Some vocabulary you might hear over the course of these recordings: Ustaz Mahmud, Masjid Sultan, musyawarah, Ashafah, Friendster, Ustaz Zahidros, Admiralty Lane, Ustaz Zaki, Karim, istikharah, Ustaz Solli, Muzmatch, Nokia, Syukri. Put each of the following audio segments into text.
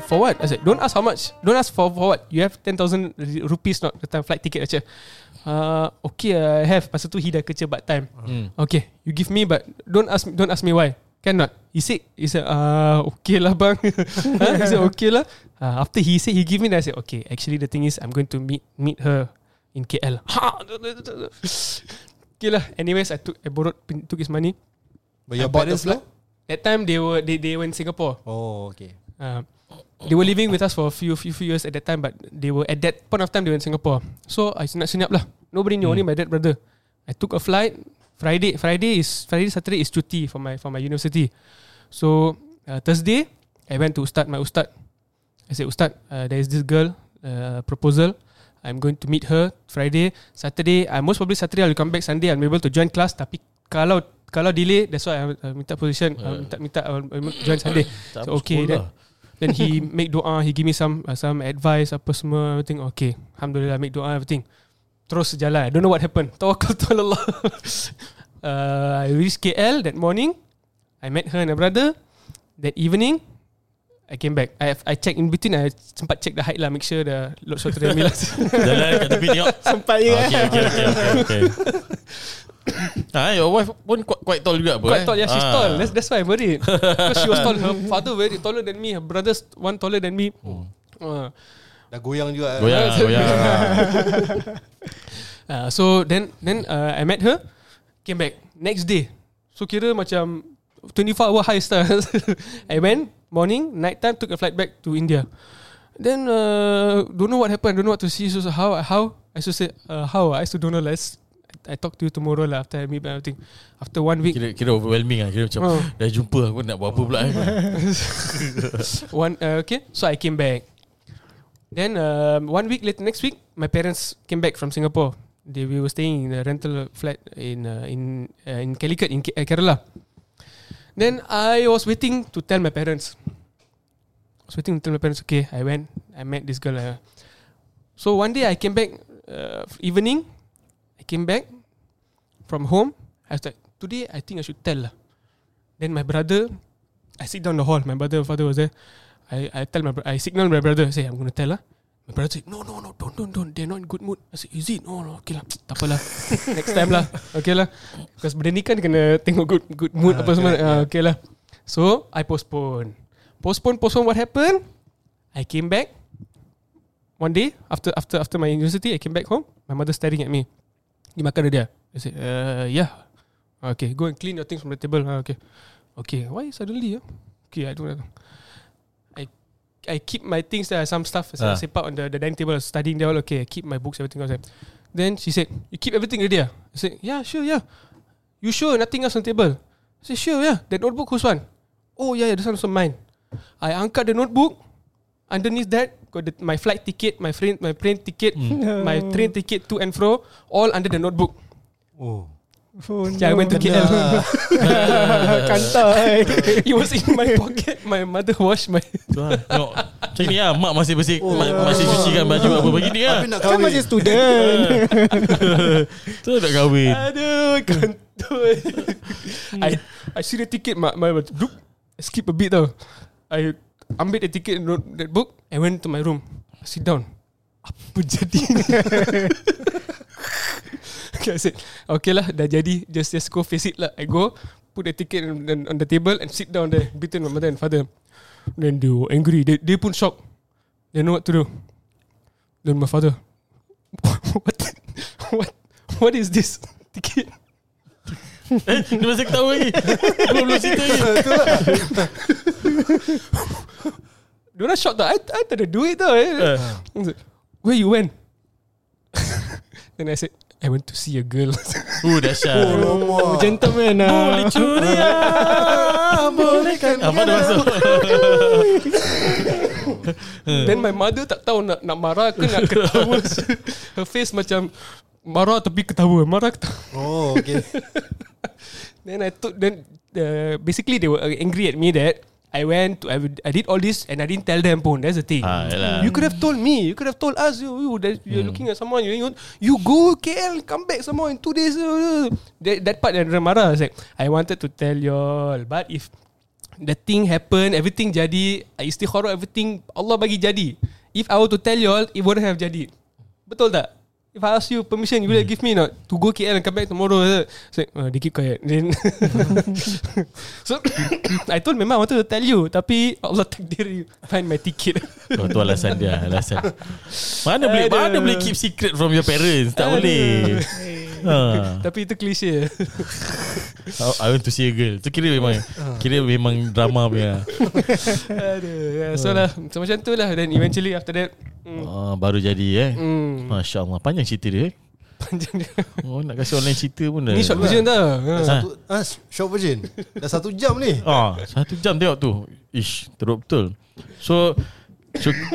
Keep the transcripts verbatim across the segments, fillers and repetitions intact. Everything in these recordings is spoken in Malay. for what? I said, don't ask how much. Don't ask for, for what. You have ten thousand rupees not the time flight ticket. I said, uh, okay, I have. Pasal tu he dah kerja part time. Mm. Okay, you give me, but don't ask. Don't ask me why. Cannot. He said, he said, ah, uh, okay lah bang. He said, okay lah. Uh, after he said, he give me. I said, okay. Actually, the thing is, I'm going to meet meet her in K L. Okay lah. Anyways, I took I borrowed took his money. But your parents lah? That time they were they, they were in Singapore. Oh, okay. Uh, they were living with us for a few few few years at that time, but they were at that point of time they were in Singapore. So I senyap-senyap lah. Nobody knew, mm. only my dad brother. I took a flight. Friday Friday is Friday Saturday is cuti for my for my university. So uh, Thursday I went to Ustaz my Ustaz. I said, Ustaz, uh, there is this girl uh, proposal. I'm going to meet her Friday, Saturday. I uh, most probably Saturday I'll come back Sunday. I'm able to join class. Tapi kalau Kalau delay, that's why I uh, minta position, uh, minta minta uh, join Sunday. So okay, then, then he make doa, he give me some uh, some advice apa semua, everything. Okay, alhamdulillah, make doa everything. Terus jalan. I don't know what happened. Tawakal to Allah. uh, I reached K L that morning. I met her and her brother. That evening, I came back. I have, I check in between. I sempat check the height lah, make sure the load shot to the milah. Jalan kat tepi tengok. Sempat je. Okay, okay, okay, okay. Ah, your wife pun quite, quite tall juga apa? Quite eh? tall, yeah, she's ah. tall. That's, that's why I'm worried. Because she was tall. Her father very taller than me. Her brother's one taller than me. Oh. Uh. Dah goyang juga. Goyang, eh. goyang. uh, so then then uh, I met her, came back next day. So kira macam twenty-four hour high star. I went morning, night time, took a flight back to India. Then uh, don't know what happened. Don't know what to see. So how how I should say uh, how I should don't know less. I talk to you tomorrow lah after I meet everything. After one week, kira, kira overwhelming lah. Kira macam oh. dah jumpa aku nak buat apa pula. One uh, okay, so I came back. Then uh, one week later, next week, my parents came back from Singapore. They we were staying in a rental flat in uh, in uh, in Calicut in Kerala. Then I was waiting to tell my parents. I was waiting to tell my parents. Okay, I went. I met this girl. Uh. So one day I came back uh, evening. I came back from home. I was like, today I think I should tell. Then my brother, I sit down the hall. My brother, father was there. I, I tell my bro- I signal my brother. I say, I'm going to tell her. My brother said, no, no, no, don't, don't, don't. They're not in good mood. I said, is it? No, no, okay lah. Tak apa lah. Next time lah. Okay lah. Because benda ni kan kena tengok good good mood uh, apa okay, semua. Yeah. Uh, okay lah. So, I postpone. Postpone, postpone. What happened? I came back. One day, after after after my university, I came back home. My mother staring at me. Dimakan dia. I said, uh, yeah. Okay, go and clean your things from the table. Uh, okay. Okay, why suddenly? Uh? Okay, I don't know. I I keep my things there, some stuff. Uh. I sip out on the, the dining table, studying there. Okay, I keep my books, everything else. Then she said, you keep everything ready? Uh? I said, yeah, sure, yeah. You sure nothing else on the table? I said, sure, yeah. The notebook, whose one? Oh, yeah, yeah, this one's mine. I angkat the notebook. Underneath that, got the, my flight ticket, my friend, my plane ticket, mm. no. my train ticket to and fro, all under the notebook. Oh, oh yeah, no. I went to K L. Kantai. It was in my pocket. My mother washed my. No, macam ni lah. Mak masih bersih, oh. mak masih cucikan baju apa bagi ni lah. Kan masih student. Tu nak kahwin. Aduh, kantai. I I see the ticket, mak, my look, skip a bit tau. I ambil the ticket and that book. I went to my room. I sit down. Apa jadi? Okay, I said, okay lah, dah jadi. Just just go face it lah. I go, put the ticket on, on the table and sit down there between my mother and father. Then they were angry. They, they pun shock. They know what to do. Then my father, What What What is this ticket? Eh, dia masih ketawa lagi. Belum cerita lagi. Diorang shock tau. I, I tak ada duit tau. eh. uh. Where you went? Then I said, I went to see a girl. Oh, dahsyat. Oh, gentleman lah. Boleh curi lah. Boleh kan. Apa dah masuk? Then my mother tak tahu nak, nak marah ke nak ketawa. Her face macam marah tapi ketawa. Marah ketawa. Oh, okay. Then I took then uh, basically they were angry at me that I went to I, I did all this and I didn't tell them pun. That's the thing. Ah, you could have told me. You could have told us. You, you you're hmm. looking at someone. You you go K L, come back somehow in two days. That, that part yang marah. I was like, I wanted to tell y'all, but if the thing happen, everything jadi, I istikharah, everything Allah bagi jadi. If I were to tell you all, it wouldn't have jadi. Betul tak? If I ask you permission, you will give me not to go K L and come back tomorrow. So oh, they keep quiet. Then so I told memang I wanted to tell you, tapi Allah takdir you find my ticket. Oh, tu alasan dia, alasan. Mana boleh, mana boleh keep secret from your parents? Tak boleh. Ha. Tapi itu klise. I want to see a girl. Tu kira memang kira memang drama punya. Aduh. So lah, so macam tu lah. Then eventually after that mm. ah, baru jadi eh. Mm. Masya Allah, panjang cerita dia. Panjang dia. Oh, nak kasi online cerita pun dah. Ni short version dah. Ha. Satu ah, short version. Dah satu jam ni. Ah, satu jam tengok tu. Ish, teruk betul. So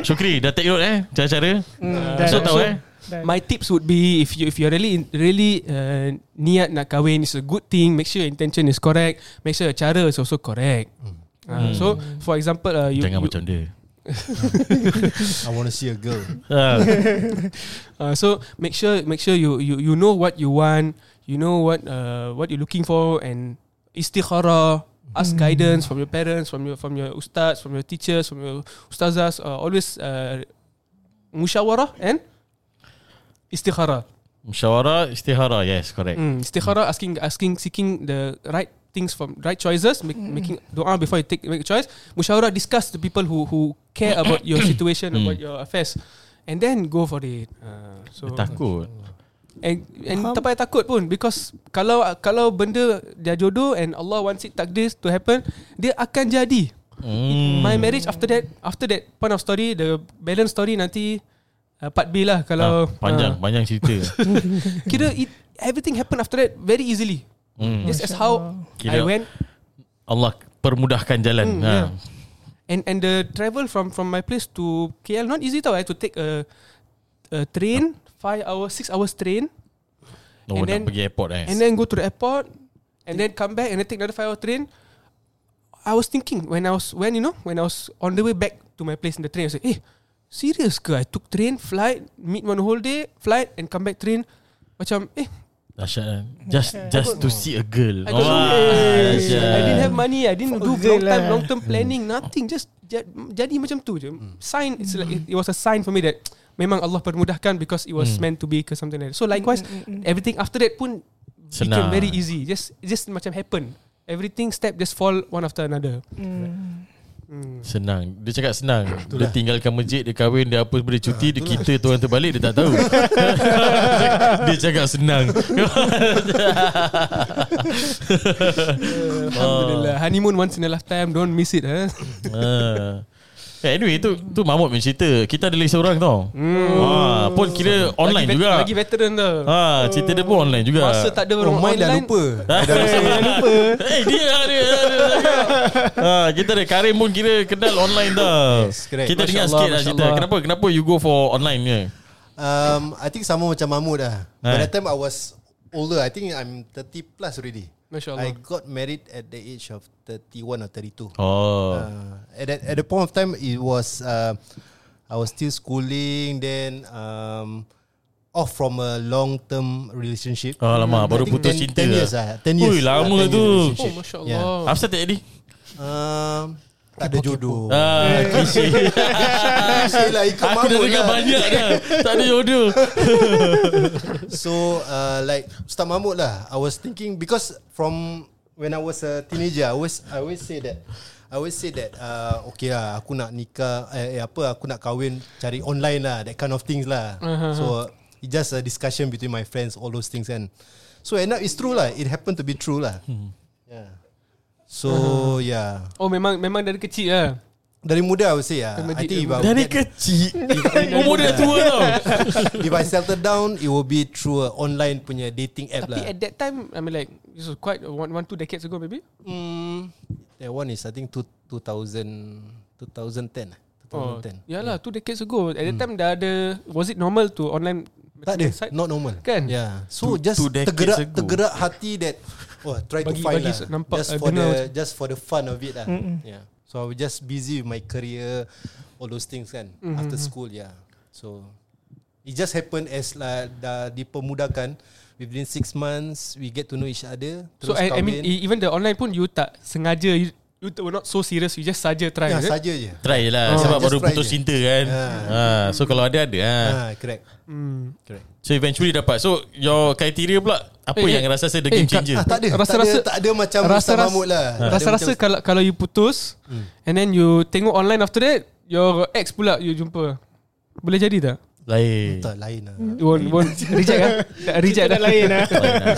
Syukri dah take note eh cara-cara. Mm, so tahu eh. My tips would be if you if you're really really uh, niat nak kahwin, it's a good thing. Make sure your intention is correct. Make sure your cara is also correct. Mm. Uh, mm. So for example, uh, you, jangan you, macam dia. I want to see a girl. uh, so make sure make sure you you you know what you want. You know what uh, what you're looking for, and istikharah. Ask mm. guidance from your parents, from your from your ustaz, from your teachers, from your ustazas. Uh, always uh, musyawarah and istikharah. Musyawarah, istikharah, yes, correct. Mm, istikharah, asking, asking, seeking the right things from right choices, make, mm. making doa before you take make a choice. Musyawarah, discuss the people who who care about your situation, about your affairs, and then go for it. Uh, so takut. And and tak payah takut pun, because kalau kalau benda dia jodoh and Allah wants it takdir to happen, dia akan jadi. Mm. My marriage after that, after that point of story, the balance story nanti. Uh, part B lah kalau ah, panjang uh. panjang cerita. Kira it, everything happen after that very easily. Mm. Just as how kira I went, Allah permudahkan jalan. Mm, ha. Yeah. And and the travel from from my place to K L not easy tau. I had to take a, a train, five hours, six hours train. No, and then pergi airport eh. And then go to the airport, and then come back and then take another five hour train. I was thinking when I was when you know when I was on the way back to my place in the train, I was like, eh. Serious ke? I took train, flight, meet one whole day, flight and come back train. Macam eh Just just to see a girl. I, oh, I didn't have money. I didn't do long time long term planning. Nothing. Just jadi macam tu je. Sign. It's like it, it was a sign for me that memang Allah permudahkan, because it was hmm. meant to be ke something like that. So likewise, everything after that pun became very easy. Just just macam happen. Everything step just fall one after another. Hmm. Hmm. Senang. Dia cakap senang. Itulah. Dia tinggalkan masjid, dia kahwin, dia apa, dia cuti, ha, dia kita tuan terbalik, dia tak tahu. Dia cakap senang. Alhamdulillah. Oh. Honeymoon once in a lifetime, don't miss it. Eh? Ah. Anyway, tu tu Mahmud punya cerita. Kita ada lagi seorang tau. Hmm. Ah, pun kira online lagi, juga. Lagi veteran dah. Ah, cerita dia pun online juga. Masa tak ada orang oh, online. Dah lupa. Dah lupa. Eh, dia ada. Ah, kita ada Karim pun kira kenal online dah. Yes, kita dengar sikit lah cerita. Kenapa kenapa you go for online ni? Um, I think sama macam Mahmud dah. By the time I was older, I think I'm thirty plus already. I got married at the age of thirty-one or thirty-two. Oh. Uh, at, that, at the point of time, it was uh, I was still schooling, then um, off from a long-term relationship. Oh, lama. Hmm. Baru putus cinta. ten years lah. ten years. Ui, lama tu. Oh, Masya Allah. Apa tadi? Um, tak ada jodoh. Ah, klise. Lah, aku dah dengar banyak dah. Tak ada jodoh. So uh, like Ustaz Mahmud lah, I was thinking, because from when I was a teenager, I always I always say that I always say that uh, okay lah, aku nak nikah eh, eh apa aku nak kahwin, cari online lah, that kind of things lah. Uh-huh. So it just a discussion between my friends, all those things, and so end up it's true lah. It happened to be true lah. Hmm. Yeah. So uh-huh. yeah. Oh, memang memang dari kecil lah. Dari muda I would say lah. I think if dari kecil. Umur dah tua tau. If I settle down, it will be through an online punya dating app. Tapi lah. Tapi at that time, I mean like this was quite one, one two decades ago maybe. Hmm. That one is I think two two thousand two thousand ten. Oh, yalah, yeah. Two decades ago. At that time hmm. dah ada. Was it normal to online? Tak ada. Not normal. Kan? Yeah. So two, just two tergerak ago. tergerak hati that. Oh, try bagi, to find lah. Just for the macam. just for the fun of it lah. Mm-hmm. Yeah. So I was just busy with my career, all those things kan. Mm-hmm. After school, yeah. So it just happened as lah dah dipermudahkan. Within six months, we get to know each other. Terus so I, I mean, even the online pun you tak sengaja you, we're not so serious, we just saja try. Ya, right? Saja je. Try lah, oh, sebab baru putus je. Cinta kan. Ha. Ha. So kalau ada ada. Ha. Ha, correct. Hmm, correct. So eventually dapat. So your criteria pula apa eh, yang eh, rasa saya the eh, game changer? Ah, tak ada. Rasa-rasa tak, tak ada macam Ustaz Mahmud lah. Ha. Rasa-rasa kalau kalau you putus hmm. and then you tengok online after that, your ex pula you jumpa. Boleh jadi tak? Lain. Tak lain lah. Won't, won't. Reject lah. Reject lah. Lain lah.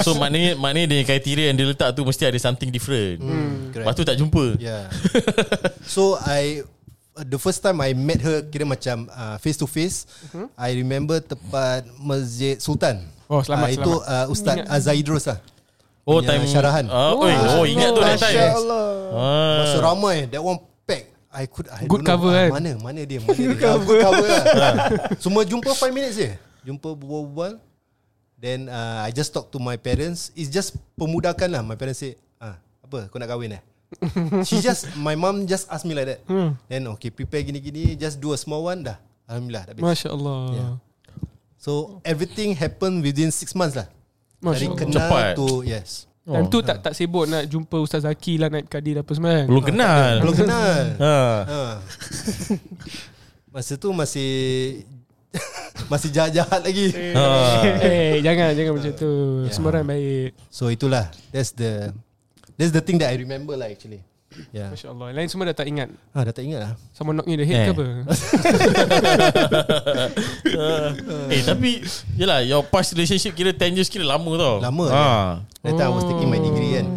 So maknanya, maknanya dengan criteria yang dia letak tu mesti ada something different. Hmm, lepas tu tak jumpa. Yeah. So I, the first time I met her, kira macam uh, face to face. Uh-huh. I remember tempat Masjid Sultan. Oh selamat, uh, selamat. Itu uh, Ustaz Zahidros lah. Oh time syarahan. Oh, oh, oh ingat tu that time. InsyaAllah. Ah. Masa ramai. That one I could I good cover know, kan ah, mana mana dia mana good dia cover. Good cover lah. Semua jumpa five minutes je. Jumpa berbual-bual. Then uh, I just talk to my parents. It's just pemudakan lah. My parents say ah, apa kau nak kahwin eh? She just, my mom just ask me like that. hmm. Then okay, prepare gini-gini, just do a small one dah. Alhamdulillah dah habis. Masya-Allah. Yeah. So everything happened within six months lah. Dari kenal tu yes. Time oh, tu tak tak sibuk nak jumpa Ustaz Zaki lah, naik kadir apa semua. Belum kenal. Belum kenal. Ha. Ha. Masa tu masih masih jahat-jahat lagi. Eh, ha. eh jangan jangan macam tu. Yeah. Semua orang baik. So itulah. That's the that's the thing that I remember lah actually. Yeah. Masya-Allah. Lain semua dah tak ingat. Ha, dah tak ingat lah. Sama knock ni the head eh. ke apa? uh, eh tapi yalah, your past relationship kira ten years kira lama tau. Lama. Ha. That time I was taking my degree kan.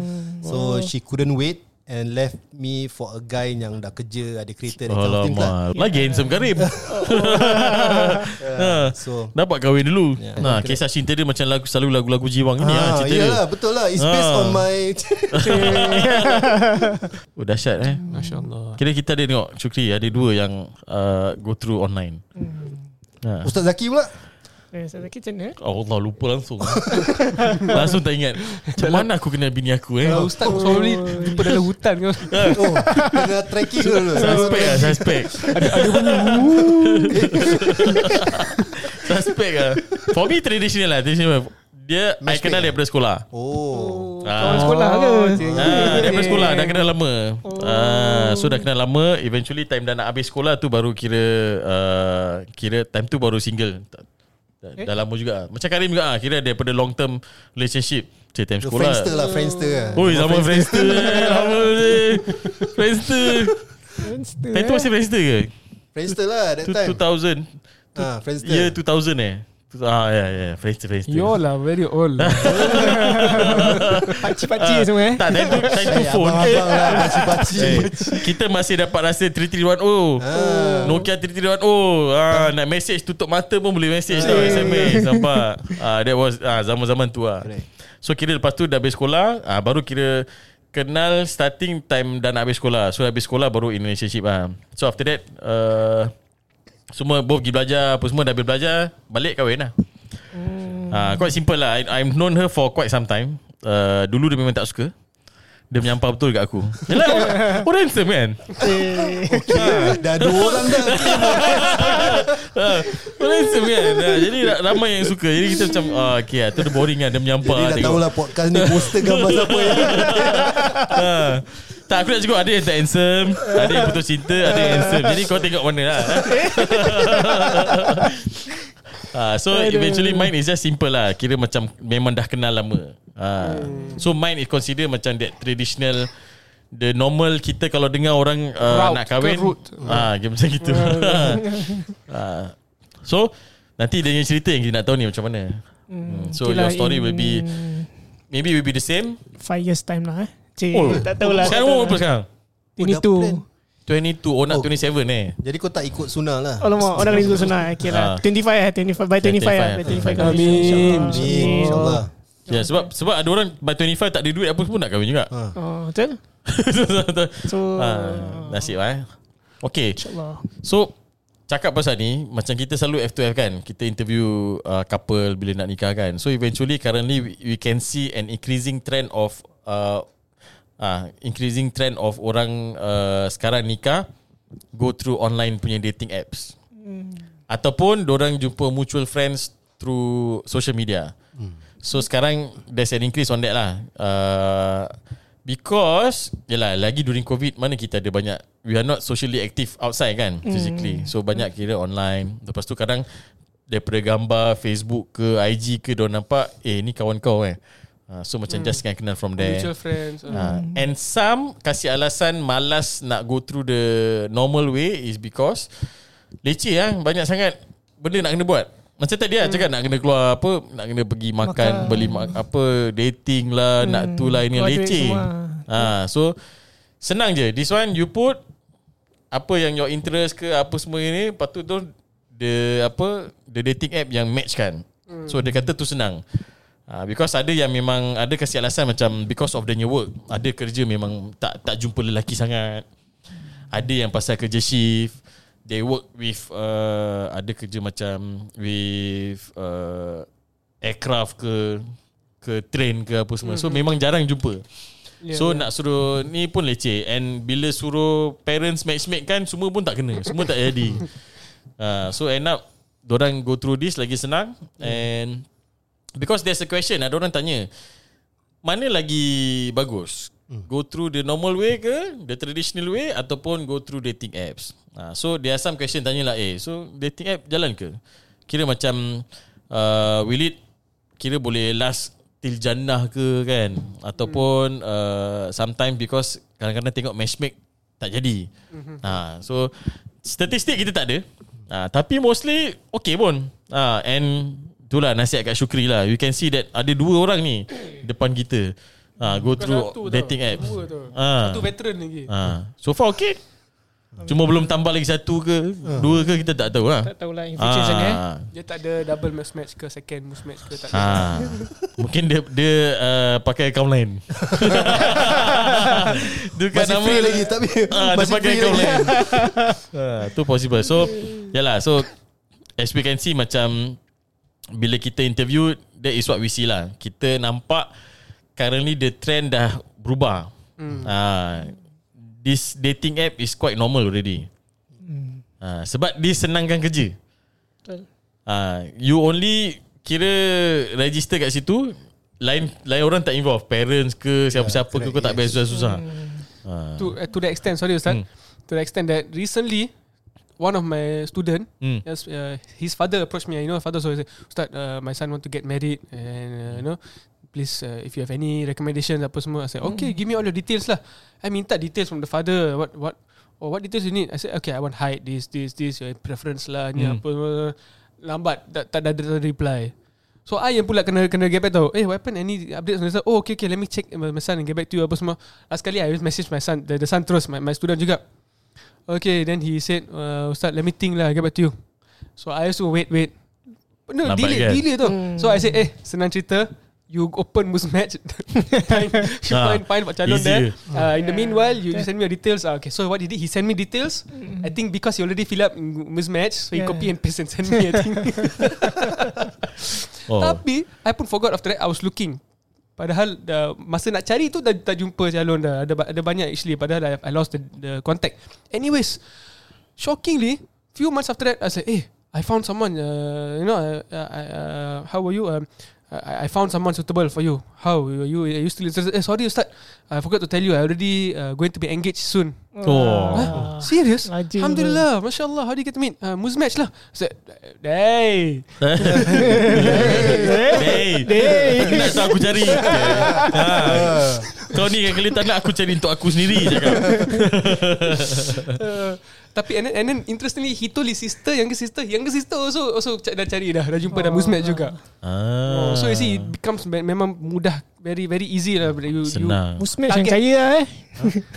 So she couldn't wait and left me for a guy yang dah kerja, ada kereta dan something lah. Lagi handsome Karim. Yeah. So dapat kahwin dulu. Yeah. Nah, kisah cinta dia macam lagu, selalu lagu-lagu jiwang ni ah, cerita yeah, dia. Betul lah. It's based ah. on my oh dahsyat eh. Masya-Allah. Kira kita ada tengok Syukri ada dua yang uh, go through online. Hmm. Nah. Ustaz Zaki pula. Eh, Ustaz Zaki macam mana? Oh Allah, lupa langsung. Langsung tak ingat. Macam mana aku kenal bini aku eh? Kalau Ustaz Solli jumpa dalam hutan kau. Oh, tengah trekking dulu. Suspek lah, suspek. Ada ada bunyi. Suspek lah. For me traditional lah. Traditional. Dia I kenal daripada sekolah. Oh. Kawan sekolah ke? Ah, daripada sekolah dah kenal lama. Ah, so dah kenal lama, eventually time dah nak habis sekolah tu baru kira kira time tu baru single. Eh? Dah lama juga. Macam Karim juga ah, kira daripada long term relationship. Cik time sekolah. Friendster lah, Friendster lah. Oh, zaman Friendster. Lama ni. Friendster. Friendster. Time tu masih Friendster ke? Friendster lah that time. two thousand Ah, Friendster. Year two thousand eh. Ah, ya, ya. Friendster, Friendster. Yo lah, very old. Pakcik-pakcik semua eh. Tak, time tu, time tu phone. Abang-abang lah, pakcik-pakcik. Kita masih dapat rasa tiga tiga satu kosong. Nokia three three one zero. Ah, nak message tutup mata pun boleh message tau. S M S. Nampak. Ah, that was ah, zaman-zaman tu lah. So, kira lepas tu dah habis sekolah. Ah, baru kira kenal starting time dah nak habis sekolah. So, habis sekolah baru in relationship lah. So, after that... Uh, semua both pergi belajar, apa semua dah habis belajar, balik kahwin lah. Hmm. Uh, quite simple lah. I, I've known her for quite some time. Uh, dulu dia memang tak suka. Dia menyampah betul dekat aku. Yelah, orang handsome kan? Eh, okay. Ha. Dah dua orang dah. Ha. Orang handsome kan? Ha. Jadi ramai yang suka. Jadi kita macam, ah, okay lah. Tu dia boring kan? Dia menyampah. Jadi dah tengok. Tahulah podcast ni poster gambar siapa yang ha. Tak, aku nak cakap ada yang tak handsome, ada yang putus cinta, ada yang handsome. Jadi kau tengok mana lah. uh, So eventually mine is just simple lah. Kira macam memang dah kenal lama. uh, So mine is consider macam that traditional, the normal kita kalau dengar orang uh, nak kahwin ah, uh, macam gitu. uh, So nanti dia punya cerita yang kita nak tahu ni macam mana. hmm, So okay, your story will be, maybe will be the same five years time lah eh. Cik, oh, tak tahulah. Sekarang umur berapa sekarang? twenty-two. twenty-two. Oh, nak oh. twenty-seven eh. Jadi kau tak ikut sunnah lah. Alamak, orang ikut sunnah. Okay lah. twenty-five by twenty-five lah. Amin. InsyaAllah. Ya, sebab sebab ada orang by twenty-five tak ada duit apa pun nak kahwin juga. Ha. Oh, betul? So, ha, nasib lah eh. Okay. InsyaAllah. So, cakap pasal ni, macam kita selalu F two F kan. Kita interview uh, couple bila nak nikah kan. So, eventually currently we, we can see an increasing trend of... Uh, Ah, increasing trend of orang uh, sekarang nikah go through online punya dating apps. Mm. Ataupun dorang jumpa mutual friends through social media. Mm. So sekarang there's an increase on that lah. Uh, Because yelah, lagi during COVID, mana kita ada banyak, we are not socially active outside kan, physically. Mm. So banyak kira online. Lepas tu kadang daripada gambar Facebook ke I G ke, diorang nampak, eh ni kawan kau eh. So mm. macam just can kenal from there, mutual friends. uh, mm. And some kasih alasan malas nak go through the normal way is because leceh lah, banyak sangat benda nak kena buat. Macam tadi lah hmm. cakap nak kena keluar apa, nak kena pergi makan, makan. Beli ma- apa, dating lah, hmm. nak tu lah, ini leceh. ha, So senang je. This one you put apa yang your interest ke apa semua ini. Lepas tu tu the apa, the dating app yang match kan. hmm. So dia kata tu senang. ha, Because ada yang memang ada kasih alasan macam because of the new work. Ada kerja memang tak tak jumpa lelaki sangat. Ada yang pasal kerja shift, they work with uh, ada kerja macam with uh, aircraft ke ke train ke apa semua. So mm-hmm. memang jarang jumpa. Yeah, so yeah. nak suruh ni pun leceh. And bila suruh parents matchmake kan, semua pun tak kena, semua tak jadi. uh, So end up diorang go through this lagi senang. mm. And because there's a question, ada orang tanya mana lagi bagus, go through the normal way ke, the traditional way, ataupun go through dating apps. ha, So there are some question tanya lah, eh so dating app jalan ke? Kira macam uh, will it, kira boleh last till jannah ke kan? Ataupun uh, sometimes because kadang-kadang tengok matchmake tak jadi. ha, So statistik kita tak ada. ha, Tapi mostly okay pun. ha, And itulah nasihat kat Syukri lah. You can see that ada dua orang ni depan kita. Ah, ha, go bukan through satu, dating tau, apps. Ah. Satu veteran lagi. Ah. So far okey. Cuma belum tambah lagi satu ke, ha. dua ke, kita tak tahu lah. Tak tahu lah in future ha. sangat. Eh. Dia tak ada double mismatch ke, second mismatch ke, tak ha. ada. Mungkin dia dia uh, pakai account lain. Bukan nama lagi tapi uh, dia pakai account lain. Ah, tu possible. So yalah, so as we can see macam bila kita interview, that is what we see lah. Kita nampak currently the trend dah berubah. mm. uh, This dating app is quite normal already. mm. uh, Sebab dia senangkan kerja. uh, You only kira register kat situ, lain lain orang tak involve, parents ke siapa-siapa yeah, ke, kau tak payah susah-susah. mm. uh. to, uh, to the extent, sorry Ustaz, mm. to the extent that recently one of my student, mm. yes, uh, his father approached me. You know, father so he said, Ustaz, uh, my son want to get married, and uh, you know, please, uh, if you have any recommendations apa semua. I said, okay, give me all the details lah. I minta details from the father. What what or what details you need? I said, okay, I want height, this, this, this, your preference lah, ni mm. apa. Lambat, tak, tak ada reply. So, I yang pula kena kena get back tau. Eh, what happened? Any updates? Oh, okay, okay, let me check my son and get back to you apa semua. Last kali, I message my son, the, the son terus, my, my student juga. Okay, then he said, uh, Ustaz, let me think lah, get back to you. So, I used to wait, wait. No, lambat delay, kan? delay tau. Mm. So, I said, eh, senang cerita, you open Muzmatch, find, you find, find what channel there. Uh, in the meanwhile, you, you send me your details. Uh, okay, so what he did, he sent me details. Mm. I think because he already fill up Muzmatch, so he yeah. copy and paste and send me. I think. oh. Tapi, I pun forgot after that. I was looking. Padahal dah, masa nak cari tu dah tak jumpa calon dah. Ada, ada banyak actually. Padahal I, I lost the, the contact. Anyways, shockingly, few months after that, I said, "Hey, I found someone. Uh, you know, uh, uh, how are you? Um, I found someone suitable for you. How are you? Are you still interested? Eh, sorry Ustaz, I forgot to tell you, I already uh, going to be engaged soon." Oh, huh? Serious? Ajib. Alhamdulillah, Masya Allah. How do you get to meet? uh, Muzmatch lah. Ustaz, hey Hey Hey nak tahu aku cari. Kau ni kali tak nak aku cari untuk aku sendiri cakap. Tapi and then, and then interestingly, he told his sister, younger sister, younger sister also also dah cari dah, dah jumpa oh. dah Muzmatch juga. Ah. Oh, so you see, it becomes memang mudah, very very easy lah. You, senang. Muzmatch yang cari lah eh.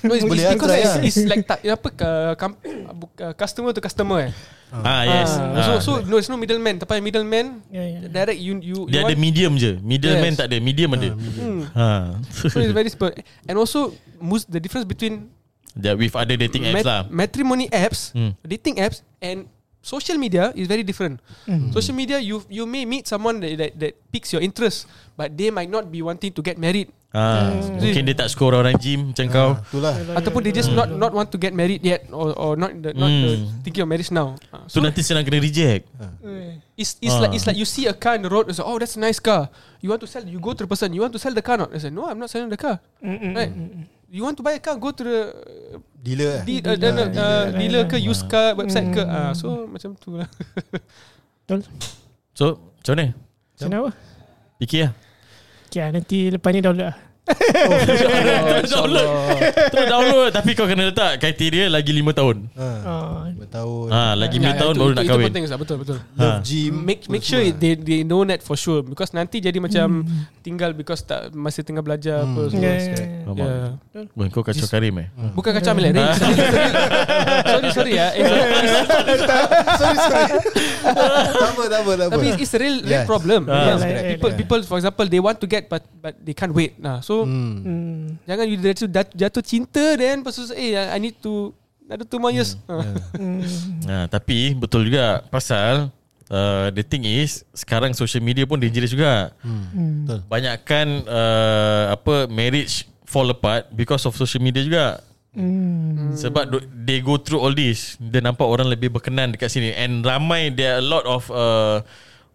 No, it's boleh because it's, it's like tak, apa kamp, customer to customer eh. Ah, ah yes. Ah. So so no, it's no middleman. Tapi middleman yeah, yeah. direct you you. Dia you ada want? medium je. Middleman yes. tak ada, medium ah, ada. Hmm. Ha. So it's very simple. And also mus the difference between that with other dating apps Mat- lah. matrimony apps, hmm. dating apps, and social media is very different. Mm. Social media, you you may meet someone that, that that piques your interest, but they might not be wanting to get married. Ah, mm. Mungkin dia tak score orang gym macam ah, kau. Itulah. Ataupun they just not not want to get married yet, or or not the, not mm. the thinking of marriage now. So, so nanti senang kena reject. It's it's ah. like it's like you see a car on the road and say, oh, that's a nice car. You want to sell? You go to the person. You want to sell the car? Not? I say, no, I'm not selling the car. Mm-mm. Right. You want to buy a car, go to the dealer de- dealer, uh, dealer, uh, dealer, dealer ke, used car website mm. ke. uh, So macam tu lah. So macam mana? Macam mana apa? Fikir lah. Okay, nanti lepas ni download lah. Oh, terus download. Terus download. Tapi kau kena letak kriteria lagi lima tahun. lima tahun Lagi lima tahun baru nak kahwin. Itu penting. Betul-betul. Make sure they they know that for sure. Because nanti jadi macam tinggal because tak masih tengah belajar apa semua. Ya. Kau kacau Karim eh? Bukan kacau Amil. Sorry sorry ya. Sorry sorry. Tak apa. Tapi it's a real real problem. People people for example they want to get but but they can't wait. Nah, so Hmm. jangan you jatuh, jatuh cinta then pasal eh I need to ada two more years. Nah, tapi betul juga pasal uh, the thing is sekarang social media pun dangerous juga. Hmm. Betul. Banyakkan uh, apa marriage fall apart because of social media juga. Hmm. Sebab they go through all this, dia nampak orang lebih berkenan dekat sini and ramai there are a lot of uh,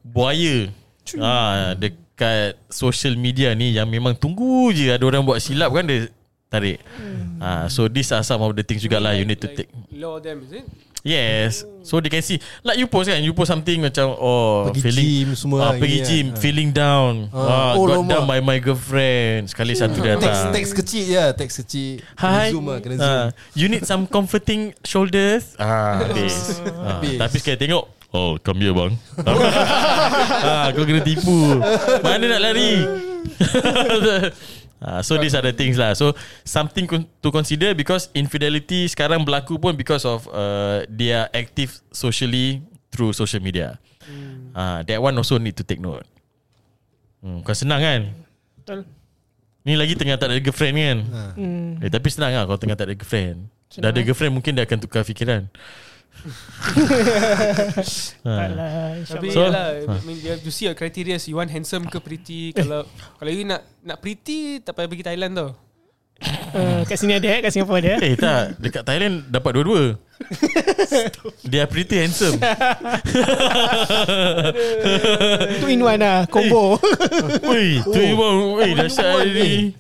buaya. Ah, the kat social media ni yang memang tunggu je ada orang buat silap kan dia tarik. Hmm. Uh, so these are some of the things juga lah like, you need to like take. Law them is it? Yes. So they can see like you post kan, you post something macam oh pergi feeling gym, semua uh, pergi yeah. gym feeling down. Uh, uh, oh, got loma. Down by my girlfriend. Sekali satu dia datang. Teks kecil ya, teks kecil. Hi. Zoom, kena zoom. Uh, you need some comforting shoulders. Ah, habis. uh, tapi sekali tengok oh, come here bang. ah, kau kena tipu. Mana nak lari? ah, so these are the things lah. So something to consider because infidelity sekarang berlaku pun because of uh, they are active socially through social media. Hmm. Ah, that one also need to take note. Hmm, kau senang kan? Betul. Ni lagi tengah tak ada girlfriend kan? Hmm. Eh, tapi senang lah kalau tengah tak ada girlfriend. Senang. Dah ada girlfriend mungkin dia akan tukar fikiran. Alah, tapi so, yalah, I mean, you see your criteria. You want handsome ke pretty? Kalau kalau you nak nak pretty, tak payah pergi Thailand tau. uh, Kat sini ada, kat Singapore ada. Eh tak, dekat Thailand dapat dua-dua. Dia pretty handsome. Two in one lah, combo. Ui, two in one. Eh dah syar ni.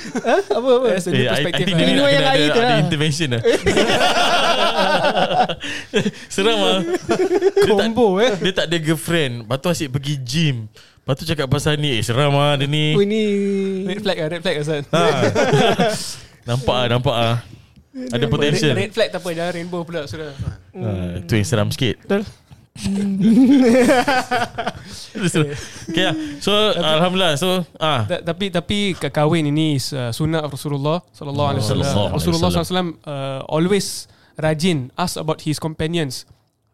Huh? Apa apa? Eh, I, I think dia nak ada, ada, ada intervention lah. Seram lah. Dia combo tak, eh dia tak ada girlfriend. Lepas tu asyik pergi gym. Lepas tu cakap pasal ni. Eh seram lah dia ni. Oh ni red flag lah. Red flag lah San. Nampak lah Nampak lah ada potential. Red, red flag tak apa. Dah rainbow pula sudah. Hmm. Uh, tu yang seram sikit. Betul. Okay, so alhamdulillah. So ah. Tapi tapi kahwin ini uh, sunnah Rasulullah sallallahu alaihi wasallam. Rasulullah sallallahu alaihi wasallam uh, always rajin ask about his companions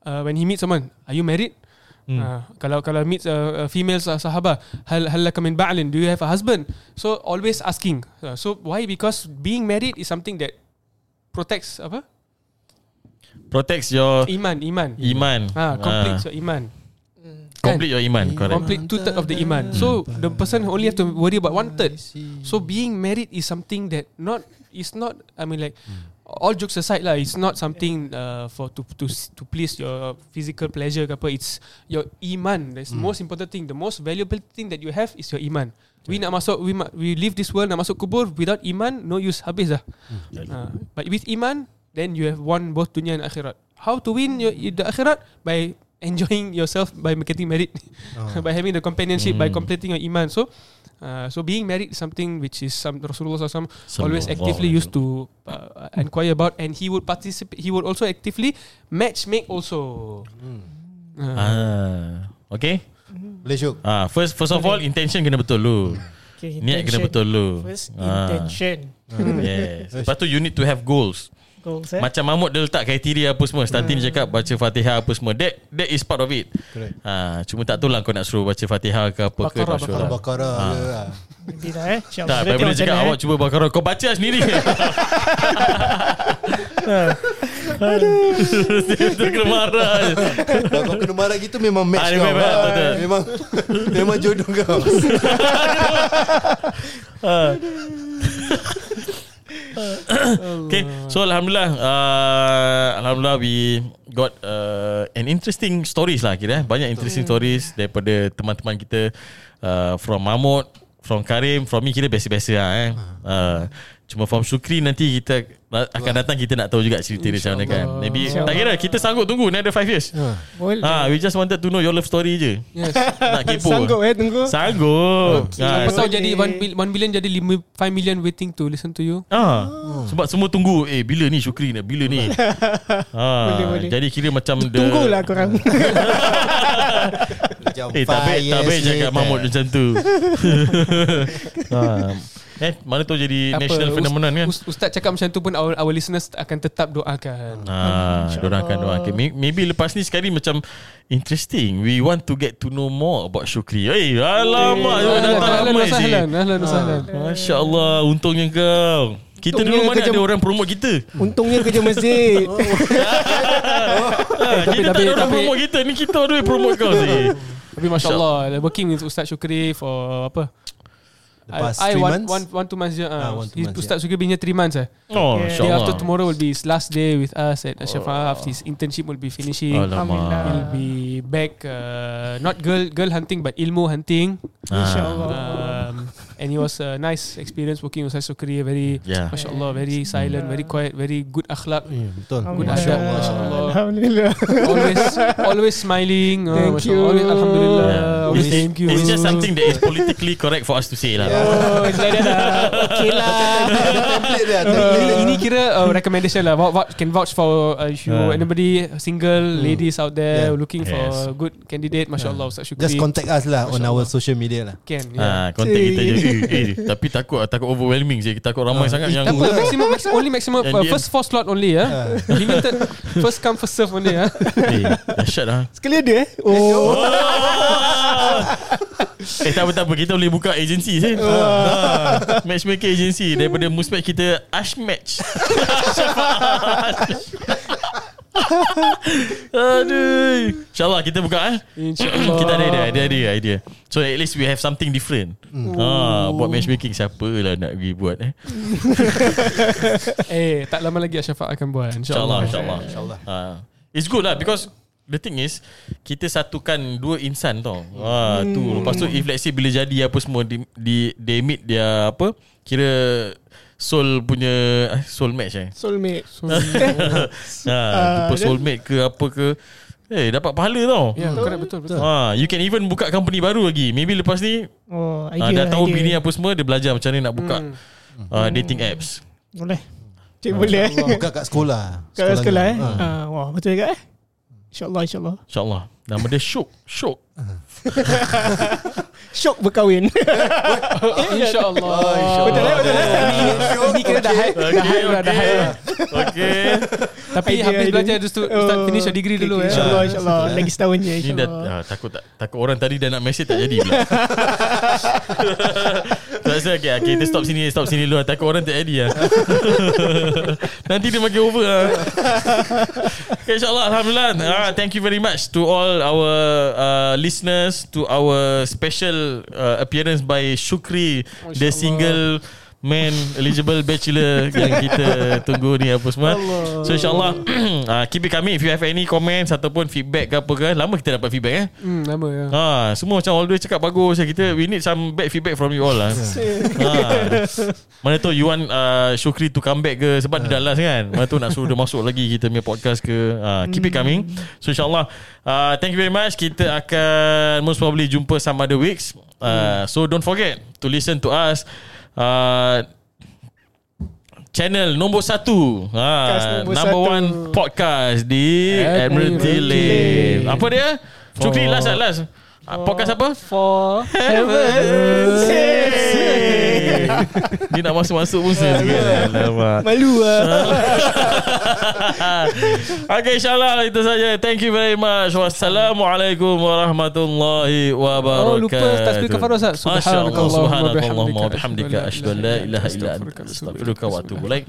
uh, when he meets someone. Are you married? Hmm. Uh, kalau kalau meet uh, female sahabah, hal hal laka min ba'lin, do you have a husband? So always asking. Uh, so why? Because being married is something that protects apa? Protects your iman, iman, iman. Ah, complete ah. your iman. Complete your iman, correct. Complete two third of the iman. So the person only have to worry about one third. So being married is something that not is not. I mean, like all jokes aside lah, it's not something uh, for to to to please your physical pleasure. Apa, it's your iman. That's mm. most important thing. The most valuable thing that you have is your iman. We nak masuk, we we leave this world nak masuk kubur without iman, no use, habis dah. Mm. Ah, but with iman, then you have won both dunia and akhirat. How to win your, the akhirat? By enjoying yourself, by getting married, oh. by having the companionship, mm. by completing your iman. So, uh, so being married is something which is some Rasulullah sallallahu alaihi wasallam always actively used to uh, inquire about, and he would participate. He would also actively match make also. Mm. Uh. Ah, okay. Boleh syuk. Ah, first, first of all, intention kena betul lu. Okay, niat kena betul lu. First intention. Ah. Yes. Lepas tu you need to have goals. Goals, eh? Macam Mahmud dia letak kriteria apa semua. Starting dia hmm. cakap baca Fatihah apa semua. That that is part of it. Ha, cuma tak tahu lah kau nak suruh baca Fatihah ke apa Bakara, ke. Bakara, Bakara, Bakara ha. Nanti dah eh Syam, tak, daripada cakap awak eh. cuba bakar rokok. Kau baca sendiri. Aduh. Dia kena marah. Kau kena marah gitu memang match kau. Memang Memang jodoh kau. Okay, so alhamdulillah, uh, alhamdulillah we got uh, an interesting stories lah kira. Banyak interesting stories daripada teman-teman kita, uh, from Mahmud, from Karim, from me kira biasa-biasa lah eh. Uh, cuma from Syukri nanti kita akan datang, kita nak tahu juga cerita dia macam mana kan. Maybe tak kira kita sanggup tunggu another five years. Ha, we just wanted to know your love story je. Yes. Nak kepo. Sanggup eh tunggu. Sanggup. Siapa tahu jadi one billion jadi five million waiting to listen to you. Ah. Sebab semua tunggu eh bila ni Syukri nak, bila ni. Ha. Jadi kira macam the tunggulah korang. Eh tak baik, tak baik cakap Mahmud macam tu. Ha. Eh, mana tu jadi apa, national phenomenon kan. Ustaz cakap macam tu pun our, our listeners akan tetap doakan. Ah, dorang akan doakan. Maybe lepas ni sekali macam interesting. We want to get to know more about Syukri. Hey, alamak, hey, datang ramai sih. Ahlan, ahlan, ahlan. Masya-Allah, untungnya kau. Kita untungnya dulu mana ada orang promote kita. Untungnya kerja masjid. Oh. Ah, tapi, kita tapi, tak ada orang promote kita. Ni kita ada promote kau sih. Tapi masya-Allah, working with Ustaz Syukri for apa? I, I want, want, want to masjid uh, ah, He's Ustaz Zaki been here three months eh. Oh, okay. Day after tomorrow will be his last day with us at Ashafah. After his internship will be finishing. Alhamdulillah. He'll be back, uh, not girl girl hunting but ilmu hunting. Ah. InsyaAllah. Um, and it was a nice experience working with Ustaz Zaki. Very yeah. MasyaAllah, very silent, very quiet, very good akhlak. Yeah, betul. Good akhlak. MasyaAllah. Alhamdulillah. Always always smiling. Thank uh, you. Always, Alhamdulillah. Yeah. Always, it's, thank you. It's just something that is politically correct for us to say lah. Oh, dia dah okay lah. Template dia. Uh, ini kira uh, recommendation lah. Vouch, can vouch for uh, if you uh. anybody single ladies out there yeah. looking yes. for a good candidate. Masya Allah, Ustaz Syukri. Just contact us lah on our social media lah. Can. Yeah. Ah, contact kita je. Eh, eh, tapi takut takut overwhelming je. Takut ramai uh. sangat eh, yang. Takut maximum max, only maximum uh, first four slot only ya. Uh. Limited first come first serve only ya. Eh, dahsyat ah. Sekali ada eh. Oh. Eh tak apa-apa, kita boleh buka agensi sih. Oh. Ah, matchmaker agensi daripada Muzmatch kita Ashmatch. Aduh. InsyaAllah kita buka eh? InsyaAllah. Kita ada idea, ada idea, idea. So at least we have something different. Mm. Ah, buat matchmaking siapalah nak pergi buat eh. Eh tak lama lagi Ashafah akan buat InsyaAllah. InsyaAllah. InsyaAllah. Ah. It's good lah because the thing is, kita satukan dua insan tau. Ha, hmm. tu. Lepas tu if let's say bila jadi apa semua di, di they meet dia apa, kira soul punya soul match eh. Soulmate. Soulmate. Ha, uh, soulmate ke apa ke. Eh, hey, dapat pahala tau. Ya, yeah, correct, betul betul. Ha, you can even buka company baru lagi. Maybe lepas ni oh, idea, ha, dah tahu idea. Bini apa semua, dia belajar macam mana nak buka hmm. uh, dating apps. Boleh. Cik ha, boleh. Buka kat sekolah. Kat sekolah, sekolah eh. Ha. Ha, wah, betul juga eh. InsyaAllah, insyaAllah. InsyaAllah. Nama dia Syuk. Syuk. Syuk berkahwin. InsyaAllah. Betul lah, betul lah. Ini kena dah hype. Dah hype lah, dah hype lah. Okay. Tapi habis belajar, Ustaz finish your degree dulu. InsyaAllah, insyaAllah. Lagi setahun je, insyaAllah. Takut orang tadi dah nak message tak jadi pula. Okay, kita stop sini, stop sini dulu. Takut orang tak jadi lah. Nanti dia makin over lah. Okay, insyaAllah. Alhamdulillah. Thank you very much to all our uh, listeners, to our special uh, appearance by Syukri, the single man eligible bachelor yang kita tunggu ni apa semua. Allah. So insyaAllah uh, keep it coming. If you have any comments ataupun feedback ke apa ke, lama kita dapat feedback eh. Hmm, lama ya. Ha, semua macam always cakap bagus ya kita. We need some bad feedback from you all lah. Ha. Mana tu you want uh, Syukri to come back ke sebab uh. dia dah last kan. Mana tu nak suruh dia masuk lagi kita punya podcast ke. Uh, keep mm. it coming. So insyaAllah uh, thank you very much. Kita akan most probably jumpa some other weeks. Uh, mm. So don't forget to listen to us. Uh, channel nombor satu ha, nombor number satu. One podcast di Admiralty Lane. Apa dia? Syukri last last. Podcast apa? For Heaven's Sake. Dia nak masuk-masuk pun saya yeah. Malu lah. Okay, insyaAllah itu saja. Thank you very much. Wassalamualaikum warahmatullahi wabarakatuh. Oh, lupa tasbih kafarah Ustaz. Subhanakallahumma wa bihamdika asyhadu an la ilaha illa anta astaghfiruka wa atubu ilaik.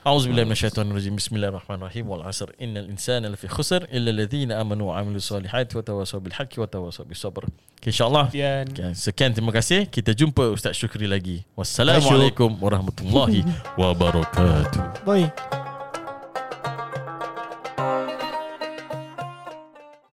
A'udzubillahi minasyaitonir rajim. Bismillahirrahmanirrahim. Wal 'asr innal insana lafi khusr illa alladziina amanu wa 'amilus solihati wa tawassaw bil haqqi wa tawassaw bis sabr. Insyaallah. Sekian, terima kasih. Kita jumpa Ustaz Syukri lagi. Wassalamualaikum warahmatullahi wabarakatuh. Bye.